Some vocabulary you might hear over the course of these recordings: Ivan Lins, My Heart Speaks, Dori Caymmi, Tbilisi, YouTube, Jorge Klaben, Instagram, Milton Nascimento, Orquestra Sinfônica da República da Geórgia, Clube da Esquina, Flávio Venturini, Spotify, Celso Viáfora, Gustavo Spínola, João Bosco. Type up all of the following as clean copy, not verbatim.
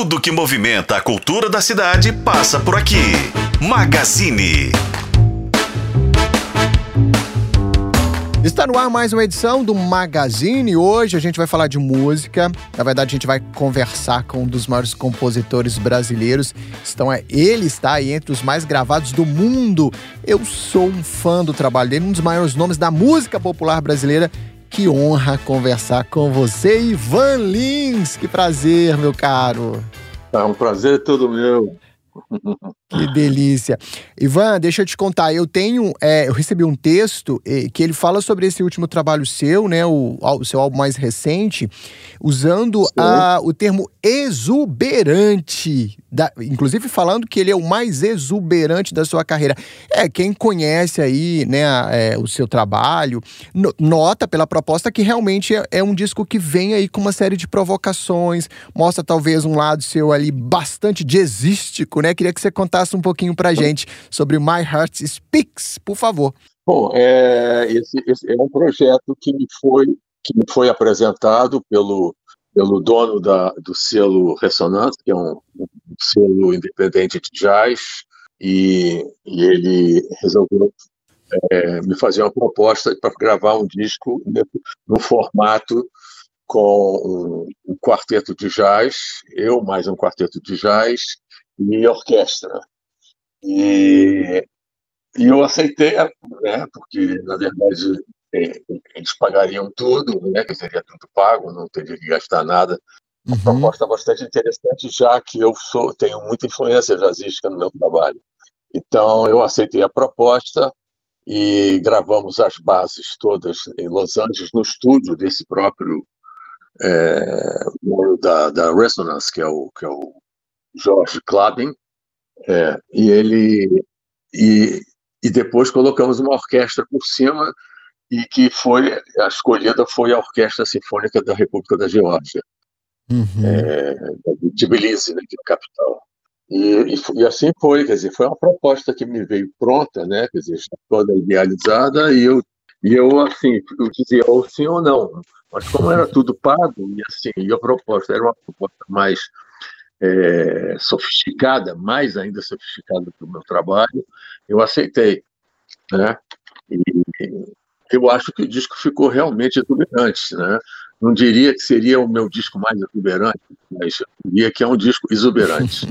Tudo que movimenta a cultura da cidade passa por aqui. Magazine. Está no ar mais uma edição do Magazine. Hoje a gente vai falar de música. Na verdade, a gente vai conversar com um dos maiores compositores brasileiros. Ele está aí entre os mais gravados do mundo. Eu sou um fã do trabalho dele, um dos maiores nomes da música popular brasileira. Que honra conversar com você, Ivan Lins. Que prazer, meu caro. É um prazer todo meu. Que delícia. Ivan, deixa eu te contar. Eu recebi um texto que ele fala sobre esse último trabalho seu, né? O seu álbum mais recente, usando o termo exuberante. Inclusive falando que ele é o mais exuberante da sua carreira. Quem conhece aí, né, o seu trabalho, nota pela proposta que realmente é um disco que vem aí com uma série de provocações, mostra talvez um lado seu ali bastante jazzístico, né? Queria que você contasse um pouquinho pra gente sobre My Heart Speaks, por favor. Bom, esse é um projeto que me foi apresentado pelo dono do selo Resonance, que é um selo independente de jazz, e ele resolveu me fazer uma proposta para gravar um disco no formato com um quarteto de jazz, eu mais um quarteto de jazz e orquestra. E eu aceitei, né, porque, na verdade, eles pagariam tudo, né, que seria tudo pago, não teria que gastar nada. Uma proposta bastante interessante, já que tenho muita influência jazzística no meu trabalho. Então, eu aceitei a proposta e gravamos as bases todas em Los Angeles, no estúdio desse próprio da Resonance, que é o Jorge Klaben, e depois colocamos uma orquestra por cima, e que a escolhida foi a Orquestra Sinfônica da República da Geórgia, de Tbilisi, né, que é a capital. E assim foi, quer dizer, foi uma proposta que me veio pronta, né, quer dizer, toda idealizada, e eu assim, eu dizia ou sim ou não, mas como era tudo pago, e assim, e a proposta era uma proposta mais sofisticada, mais ainda sofisticada do meu trabalho, eu aceitei, né, e eu acho que o disco ficou realmente exuberante, né? Não diria que seria o meu disco mais exuberante, mas eu diria que é um disco exuberante.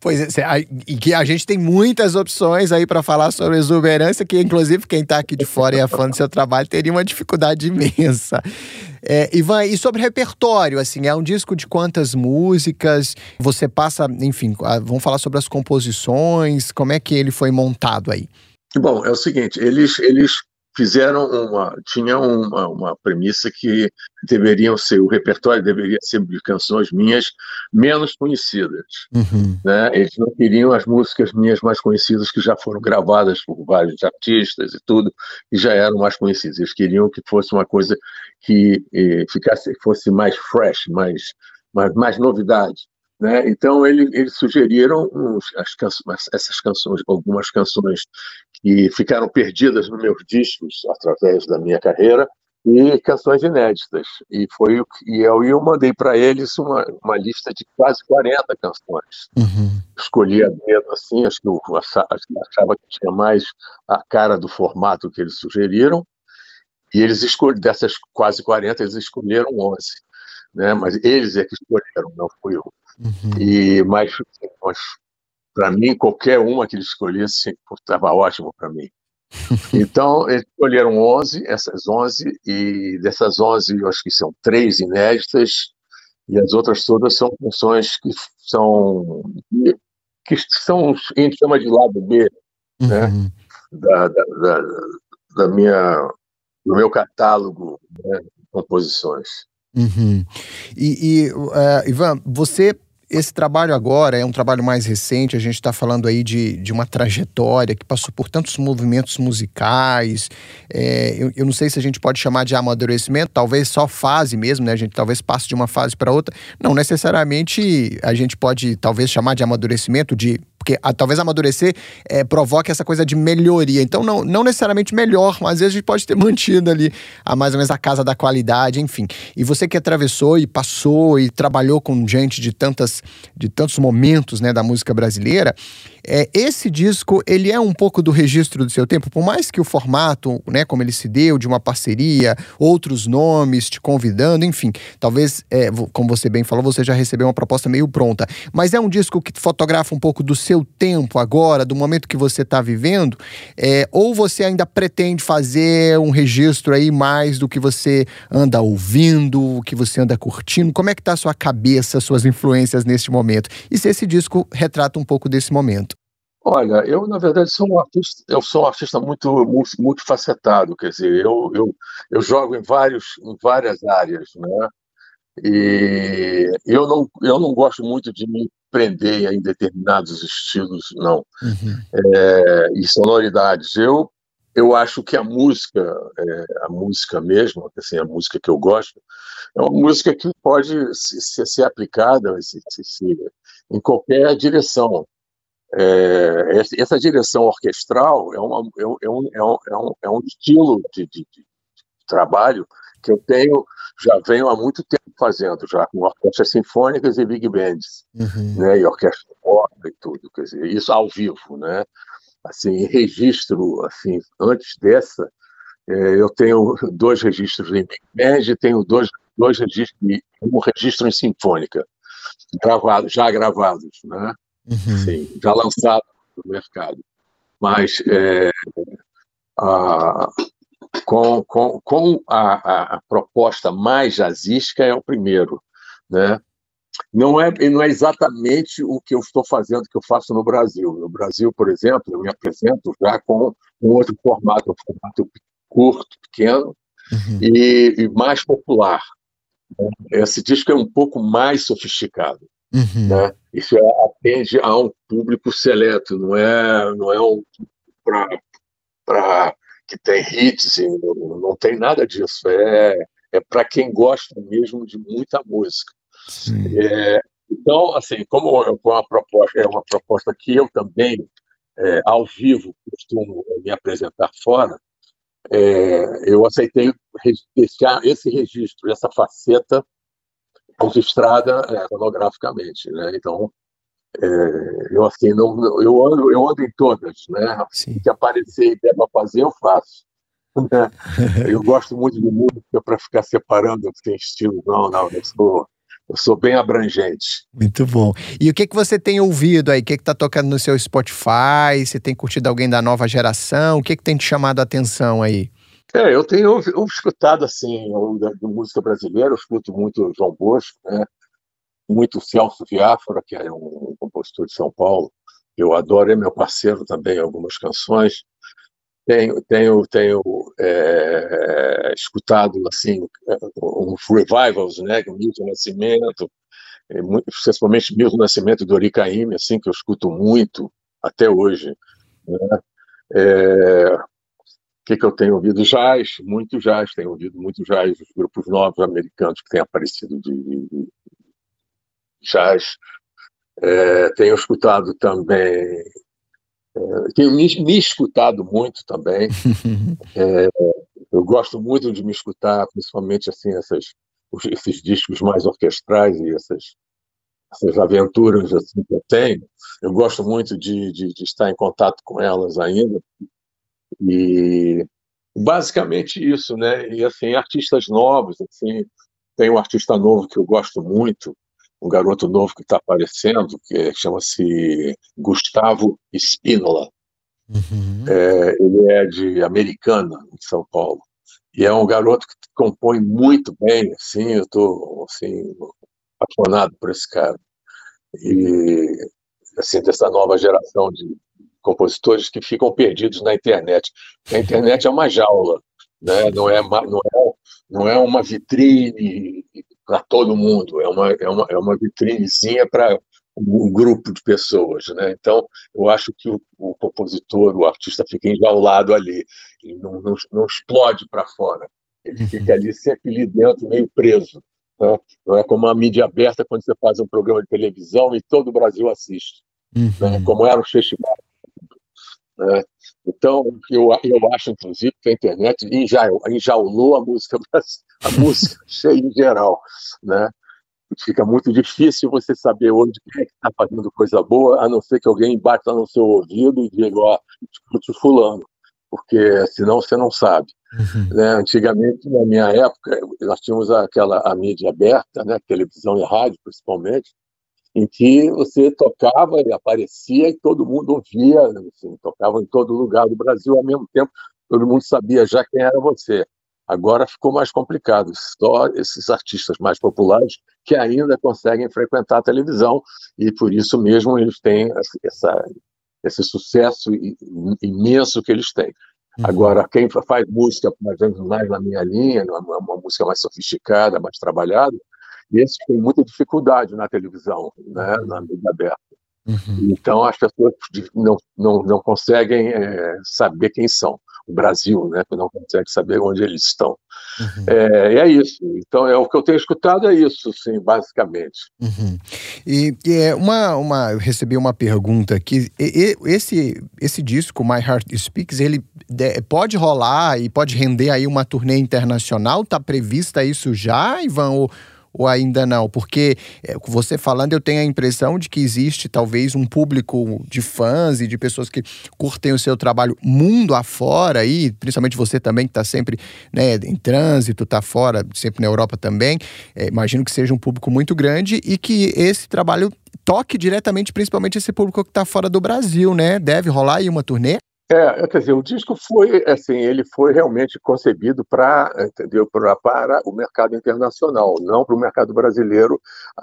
Pois é, e que a gente tem muitas opções aí para falar sobre exuberância, que inclusive quem está aqui de fora e é fã do seu trabalho teria uma dificuldade imensa. Ivan, e sobre repertório, assim, é um disco de quantas músicas? Você passa, enfim, vamos falar sobre as composições, como é que ele foi montado aí? Bom, é o seguinte, eles tinha uma premissa que o repertório deveria ser de canções minhas menos conhecidas. Né? Eles não queriam as músicas minhas mais conhecidas, que já foram gravadas por vários artistas e tudo, e já eram mais conhecidas. Eles queriam que fosse uma coisa que fosse mais fresh, mais novidade. Né? Então, eles sugeriram essas canções, algumas canções que ficaram perdidas nos meus discos através da minha carreira, e canções inéditas. E eu mandei para eles uma lista de quase 40 canções. Escolhi a dedo, assim, as que eu achava que tinha mais a cara do formato que eles sugeriram, e eles dessas quase 40, eles escolheram 11. Né? Mas eles é que escolheram, não fui eu. Mas para mim, qualquer uma que eles escolhessem estava ótimo para mim. Então, eles escolheram 11, essas 11, e dessas 11, eu acho que são 3 inéditas, e as outras todas são canções que são a gente chama de lado B, né? Do meu catálogo, né, de composições. Ivan, esse trabalho agora é um trabalho mais recente, a gente está falando aí de uma trajetória que passou por tantos movimentos musicais, eu não sei se a gente pode chamar de amadurecimento, talvez só fase mesmo, né? A gente talvez passe de uma fase para outra, não necessariamente a gente pode talvez chamar de amadurecimento, de Porque talvez amadurecer provoque essa coisa de melhoria. Então, não necessariamente melhor, mas às vezes a gente pode ter mantido ali mais ou menos a casa da qualidade, enfim. E você que atravessou e passou e trabalhou com gente de tantos momentos, né, da música brasileira, esse disco, ele é um pouco do registro do seu tempo, por mais que o formato, né, como ele se deu, de uma parceria, outros nomes te convidando, enfim. Talvez, como você bem falou, você já recebeu uma proposta meio pronta. Mas é um disco que fotografa um pouco do seu tempo agora, do momento que você está vivendo, ou você ainda pretende fazer um registro aí mais do que você anda ouvindo, o que você anda curtindo? Como é que está a sua cabeça, suas influências neste momento? E se esse disco retrata um pouco desse momento? Olha, eu na verdade sou um artista muito multifacetado, quer dizer, eu jogo em várias áreas, né? E eu não gosto muito de me prender em determinados estilos, não. Uhum. E sonoridades. Eu acho que a música mesmo, assim, a música que eu gosto, é uma música que pode ser aplicada em qualquer direção. Essa direção orquestral é um estilo de trabalho que eu tenho, já venho há muito tempo fazendo, já com orquestras sinfônicas e big bands, uhum, né, e orquestra de corda e tudo, quer dizer, isso ao vivo, né, assim, registro, assim, antes dessa, eu tenho 2 registros em big band, tenho dois registros, um registro em sinfônica, já gravados, né, uhum, assim, já lançado no mercado, mas com a proposta mais jazzística é o primeiro, né? Não é exatamente o que eu estou fazendo, que eu faço no Brasil. No Brasil, por exemplo, eu me apresento já com um outro formato, um formato curto, pequeno, uhum, e mais popular. Esse disco é um pouco mais sofisticado. Uhum. Né? Isso atende a um público seleto, não é um público para que tem hits, não tem nada disso, é para quem gosta mesmo de muita música. Então, assim, como é uma proposta que eu também, ao vivo, costumo me apresentar fora, eu aceitei deixar esse registro, essa faceta registrada fonograficamente, né? Então, eu assim eu ando em todas, né? Sim. Se aparecer e der para fazer, eu faço. Né? Eu gosto muito de música para ficar separando sem estilo, não. Eu sou bem abrangente. Muito bom. E o que você tem ouvido aí? O que está tocando no seu Spotify? Você tem curtido alguém da nova geração? O que tem te chamado a atenção aí? Eu tenho escutado assim, da música brasileira, eu escuto muito João Bosco, né? Muito Celso Viáfora, que é um compositor de São Paulo, eu adoro, é meu parceiro também em algumas canções. Tenho escutado assim, uns revivals, né, Milton Nascimento, principalmente Milton Nascimento e Dori Caymmi, assim, que eu escuto muito até hoje. Né? Que eu tenho ouvido? Jazz, muito jazz, tenho ouvido muito jazz, os grupos novos americanos que têm aparecido de jazz. Tenho escutado também, tenho me escutado muito também. Eu gosto muito de me escutar, principalmente assim, esses discos mais orquestrais e essas aventuras assim, que eu tenho. Eu gosto muito de estar em contato com elas ainda. E basicamente isso, né? E assim, artistas novos, assim, tem um artista novo que eu gosto muito, um garoto novo que está aparecendo, que chama-se Gustavo Spínola. Uhum. Ele é de Americana, em São Paulo. E é um garoto que compõe muito bem, assim, eu estou assim, apaixonado por esse cara. E, assim, dessa nova geração de compositores que ficam perdidos na internet. A internet é uma jaula, né? Não é uma vitrine para todo mundo, é uma vitrinezinha para um grupo de pessoas, né? Então, eu acho que o compositor, o artista fica enjaulado ali, e não explode para fora, ele fica ali sempre ali dentro, meio preso, né? Não é como a mídia aberta, quando você faz um programa de televisão e todo o Brasil assiste. né, como eram os festivais. Né? Então, eu acho, inclusive, que a internet enjaulou a música em geral. Né? Fica muito difícil você saber hoje quem é que está fazendo coisa boa, a não ser que alguém bata no seu ouvido e diga, ó, escute fulano, porque senão você não sabe. Né? Antigamente, na minha época, nós tínhamos a mídia aberta, né? Televisão e rádio, principalmente, em que você tocava e aparecia e todo mundo ouvia, assim, tocava em todo lugar do Brasil ao mesmo tempo, todo mundo sabia já quem era você. Agora ficou mais complicado, só esses artistas mais populares que ainda conseguem frequentar a televisão e por isso mesmo eles têm esse sucesso imenso que eles têm. Agora, quem faz música mais na minha linha, uma música mais sofisticada, mais trabalhada, esses têm muita dificuldade na televisão, né, na mídia aberta. Então as pessoas não conseguem saber quem são. O Brasil, né, que não consegue saber onde eles estão. É isso. Então, o que eu tenho escutado é isso, sim, basicamente. Eu recebi uma pergunta aqui. Esse disco, My Heart Speaks, ele pode rolar e pode render aí uma turnê internacional? Está prevista isso já, Ivan? Ou ainda não? Porque você falando, eu tenho a impressão de que existe talvez um público de fãs e de pessoas que curtem o seu trabalho mundo afora, e principalmente você também que está sempre, né, em trânsito, está fora, sempre na Europa também. Imagino que seja um público muito grande e que esse trabalho toque diretamente, principalmente esse público que está fora do Brasil, né? Deve rolar aí uma turnê? Quer dizer, o disco foi, assim, ele foi realmente concebido para o mercado internacional, não para o mercado brasileiro,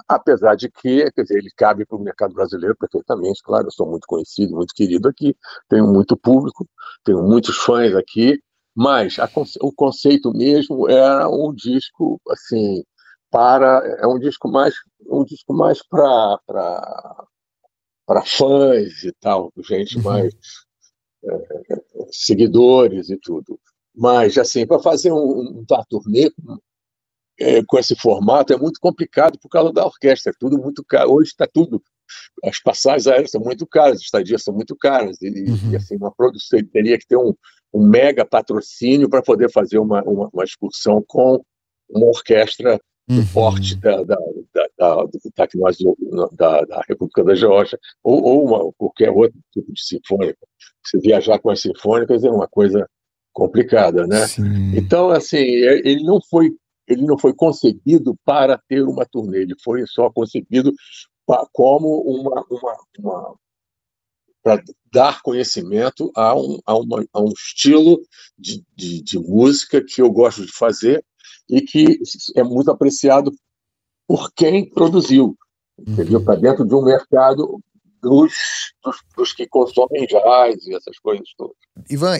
apesar de que, quer dizer, ele cabe para o mercado brasileiro perfeitamente, claro, eu sou muito conhecido, muito querido aqui, tenho muito público, tenho muitos fãs aqui, mas o conceito mesmo era um disco, assim, um disco mais para fãs e tal, gente mais... seguidores e tudo, mas assim, para fazer um turnê com esse formato é muito complicado por causa da orquestra, é tudo muito caro, hoje está tudo, as passagens aéreas são muito caras, as estadias são muito caras, e assim, uma produção, ele teria que ter um mega patrocínio para poder fazer uma excursão com uma orquestra do porte da República da Geórgia, ou qualquer outro tipo de sinfônica. Se viajar com as sinfônicas é uma coisa complicada, né? Sim. Então, assim, ele não foi concebido para ter uma turnê, ele foi só concebido como para dar conhecimento a um estilo de música que eu gosto de fazer, e que é muito apreciado por quem produziu, entendeu? Para dentro de um mercado dos que consomem jazz e essas coisas todas. Ivan,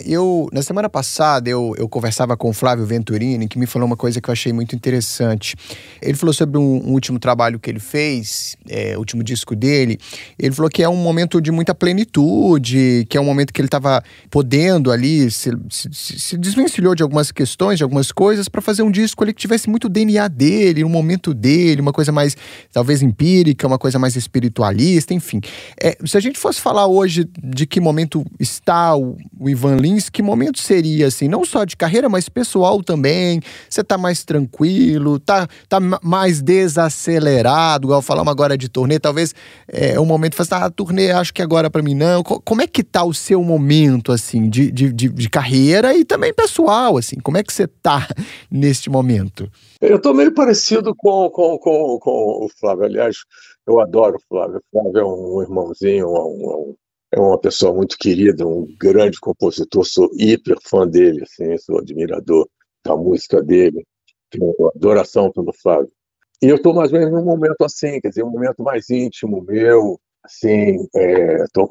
na semana passada eu conversava com o Flávio Venturini, que me falou uma coisa que eu achei muito interessante. Ele falou sobre um último trabalho que ele fez, o último disco dele. Ele falou que é um momento de muita plenitude, que é um momento que ele estava podendo ali, se desvencilhou de algumas questões, de algumas coisas, para fazer um disco ali que tivesse muito DNA dele, um momento dele, uma coisa mais, talvez, empírica, uma coisa mais espiritualista, enfim. Se a gente fosse falar hoje de que momento está o Ivan Lins, que momento seria, assim, não só de carreira, mas pessoal também? Você está mais tranquilo, tá mais desacelerado, igual falamos agora de turnê, talvez um momento que você fala, turnê acho que agora para mim não. Como é que tá o seu momento, assim, de carreira e também pessoal, assim? Como é que você tá neste momento? Eu tô meio parecido com o Flávio, aliás, eu adoro o Flávio. O Flávio é um irmãozinho, é uma pessoa muito querida, um grande compositor, sou hiper fã dele, assim, sou admirador da música dele, tenho adoração pelo Flávio. E eu estou mais ou menos num momento assim, quer dizer, um momento mais íntimo meu, assim, estou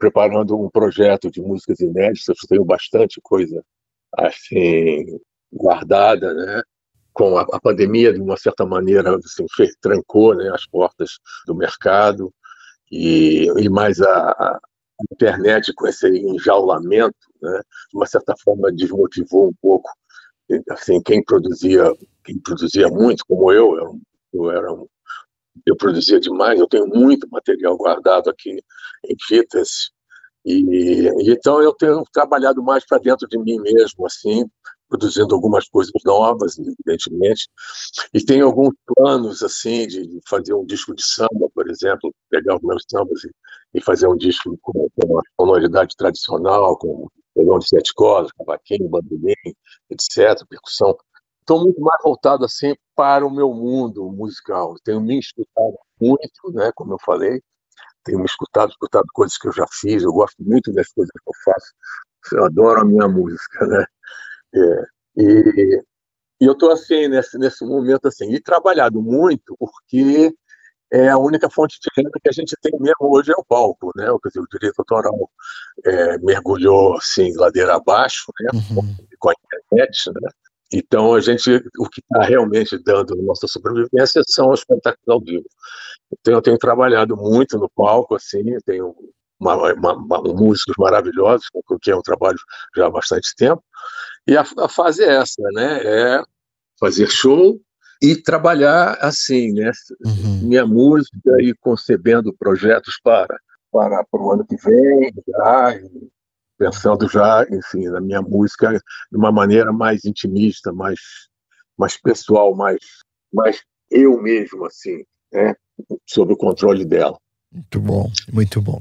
preparando um projeto de músicas inéditas, tenho bastante coisa, assim, guardada, né? Com a pandemia, de uma certa maneira, assim, trancou, né, as portas do mercado, e mais a internet, com esse enjaulamento, né, de uma certa forma desmotivou um pouco, assim, quem produzia muito, como eu era um eu produzia demais, eu tenho muito material guardado aqui em fitas, e então eu tenho trabalhado mais para dentro de mim mesmo, assim, produzindo algumas coisas novas, evidentemente, e tenho alguns planos, assim, de fazer um disco de samba, por exemplo, pegar os meus sambas e fazer um disco com uma sonoridade tradicional, com violão de 7 cordas, cavaquinho, bandolim, etc., percussão. Estou muito mais voltado, assim, para o meu mundo musical. Tenho me escutado muito, né, como eu falei, tenho me escutado coisas que eu já fiz, eu gosto muito das coisas que eu faço, eu adoro a minha música, né? E eu estou assim, nesse momento, assim, e trabalhado muito, porque é a única fonte de renda que a gente tem mesmo hoje é o palco, né? O direito autoral mergulhou, assim, ladeira abaixo, né? Uhum. Com a internet, né? Então, a gente, o que está realmente dando nossa sobrevivência são os espetáculos ao vivo. Então, eu tenho trabalhado muito no palco, assim, eu tenho músicos maravilhosos, com quem eu trabalho já há bastante tempo. E a fase é essa, né? É fazer show e trabalhar assim, né? Uhum. Minha música e concebendo projetos para o ano que vem, já, pensando já, enfim, na minha música de uma maneira mais intimista, mais pessoal, mais eu mesmo, assim, né? Sob o controle dela. Muito bom, muito bom.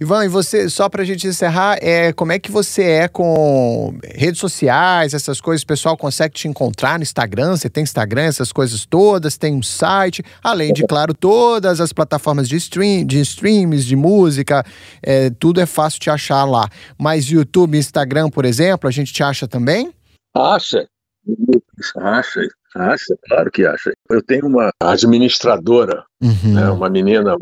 Ivan, e você, só pra gente encerrar, como é que você é com redes sociais, essas coisas, o pessoal consegue te encontrar no Instagram, você tem Instagram, essas coisas todas, tem um site, além de, claro, todas as plataformas de streams, de música, tudo é fácil te achar lá. Mas YouTube, Instagram, por exemplo, a gente te acha também? Acha, claro que acha. Eu tenho uma administradora, uhum, né, uma menina,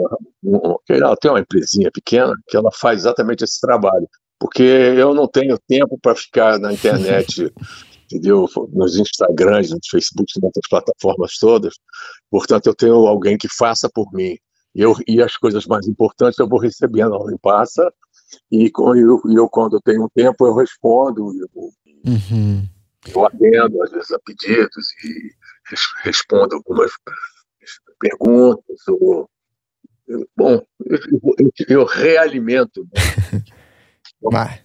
ela tem uma empresinha pequena que ela faz exatamente esse trabalho, porque eu não tenho tempo para ficar na internet, entendeu? Nos Instagrams, nos Facebooks, nas plataformas todas, portanto eu tenho alguém que faça por mim, e as coisas mais importantes eu vou recebendo, ela me passa, e quando eu tenho um tempo eu respondo, uhum. Eu atendo, às vezes, a pedidos e respondo algumas perguntas. Bom, eu realimento. Né?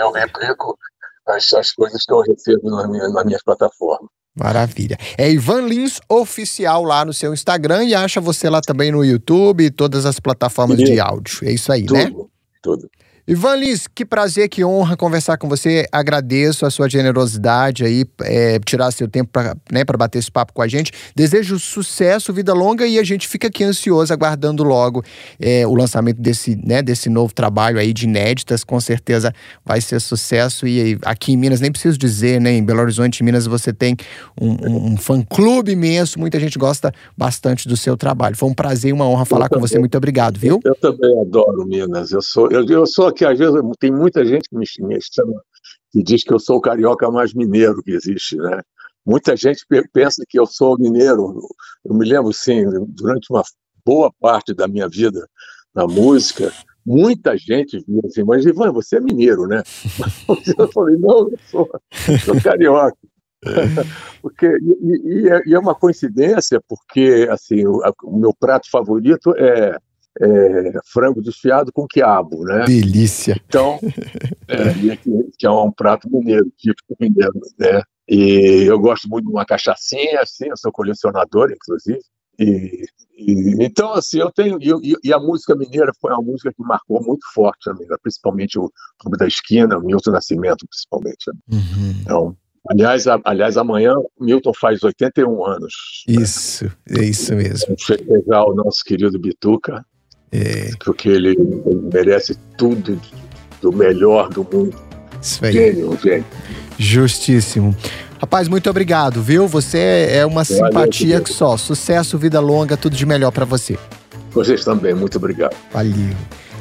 Eu replico as coisas que eu recebo nas minhas plataformas. Maravilha. É Ivan Lins Oficial lá no seu Instagram, e acha você lá também no YouTube e todas as plataformas de áudio. É isso aí, tudo, né? Tudo. Ivan Lins, que prazer, que honra conversar com você. Agradeço a sua generosidade aí, tirar seu tempo para, né, bater esse papo com a gente. Desejo sucesso, vida longa, e a gente fica aqui ansioso, aguardando logo o lançamento desse novo trabalho aí de inéditas. Com certeza vai ser sucesso, e aqui em Minas, nem preciso dizer, né, em Belo Horizonte, Minas, você tem um fã-clube imenso, muita gente gosta bastante do seu trabalho. Foi um prazer e uma honra falar com você, muito obrigado, viu? Eu também adoro Minas, eu sou que às vezes tem muita gente que me chama e diz que eu sou o carioca mais mineiro que existe, né? Muita gente pensa que eu sou mineiro. Eu me lembro, sim, durante uma boa parte da minha vida na música, muita gente vinha assim, mas Ivan, você é mineiro, né? Eu falei, não, eu sou carioca. Porque, e é uma coincidência, porque assim, o meu prato favorito é frango desfiado com quiabo, né? Delícia! Então, que é um prato mineiro, típico mineiro, né? E eu gosto muito de uma cachaçinha, assim, eu sou colecionador, inclusive. Então, assim, eu tenho... E a música mineira foi uma música que marcou muito forte a minha, principalmente o Clube da Esquina, o Milton Nascimento, principalmente. Né? Uhum. Então... Aliás, amanhã o Milton faz 81 anos. Isso, é isso mesmo. Festejar o nosso querido Bituca, porque ele merece tudo do melhor do mundo. Isso aí. Gênio. Justíssimo. Rapaz, muito obrigado, viu? Você é uma simpatia que só. Sucesso, vida longa, tudo de melhor pra você. Vocês também, muito obrigado. Valeu.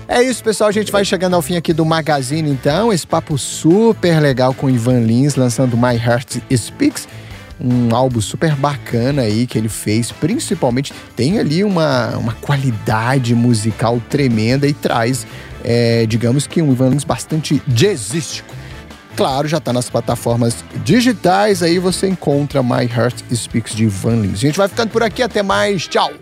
É isso, pessoal. A gente vai chegando ao fim aqui do Magazine, então. Esse papo super legal com o Ivan Lins, lançando My Heart Speaks. Um álbum super bacana aí que ele fez. Principalmente tem ali uma qualidade musical tremenda e traz, digamos que um Ivan Lins bastante jazzístico. claro, já tá nas plataformas digitais. Aí você encontra My Heart Speaks de Ivan Lins. A gente vai ficando por aqui. Até mais. Tchau.